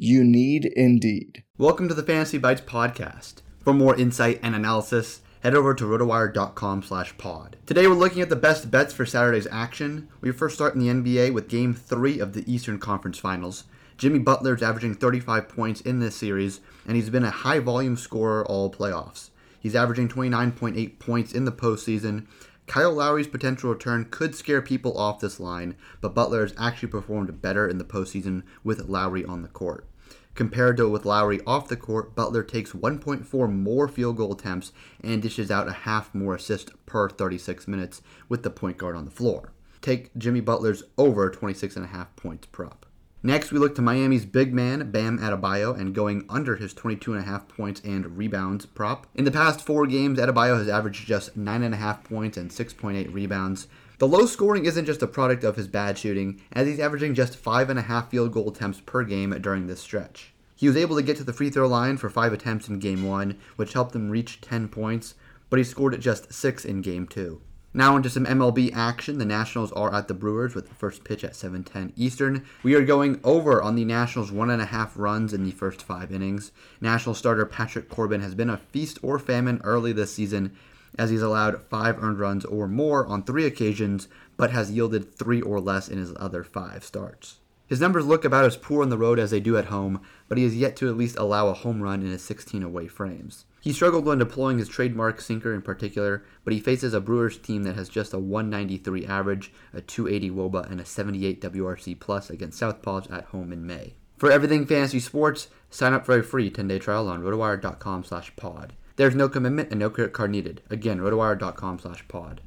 You need Indeed. Welcome to the Fantasy Bites podcast. For more insight and analysis, head over to rotowire.com/pod. Today we're looking at the best bets for Saturday's action. We first start in the NBA with Game 3 of the Eastern Conference Finals. Jimmy Butler is averaging 35 points in this series, and he's been a high-volume scorer all playoffs. He's averaging 29.8 points in the postseason. Kyle Lowry's potential return could scare people off this line, but Butler has actually performed better in the postseason with Lowry on the court. Compared to with Lowry off the court, Butler takes 1.4 more field goal attempts and dishes out a half more assist per 36 minutes with the point guard on the floor. Take Jimmy Butler's over 26.5 points prop. Next, we look to Miami's big man, Bam Adebayo, and going under his 22.5 points and rebounds prop. In the past four games, Adebayo has averaged just 9.5 points and 6.8 rebounds. The low scoring isn't just a product of his bad shooting, as he's averaging just 5.5 field goal attempts per game during this stretch. He was able to get to the free throw line for 5 attempts in Game 1, which helped them reach 10 points, but he scored at just 6 in Game 2. Now into some MLB action. The Nationals are at the Brewers with the first pitch at 7:10 Eastern. We are going over on the Nationals 1.5 runs in the first 5 innings. National starter Patrick Corbin has been a feast or famine early this season, as he's allowed 5 earned runs or more on 3 occasions, but has yielded 3 or less in his other 5 starts. His numbers look about as poor on the road as they do at home, but he has yet to at least allow a home run in his 16 away frames. He struggled when deploying his trademark sinker in particular, but he faces a Brewers team that has just a 193 average, a 280 WOBA, and a 78 WRC plus against Southpaws at home in May. For everything fantasy sports, sign up for a free 10-day trial on rotowire.com/pod. There's no commitment and no credit card needed. Again, rotowire.com/pod.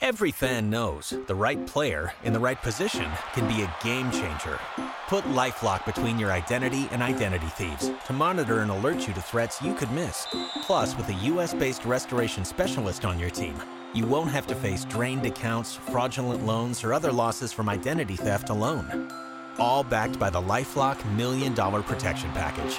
Every fan knows the right player in the right position can be a game changer. Put LifeLock between your identity and identity thieves to monitor and alert you to threats you could miss. Plus, with a U.S.-based restoration specialist on your team, you won't have to face drained accounts, fraudulent loans, or other losses from identity theft alone. All backed by the LifeLock $1 Million Protection Package.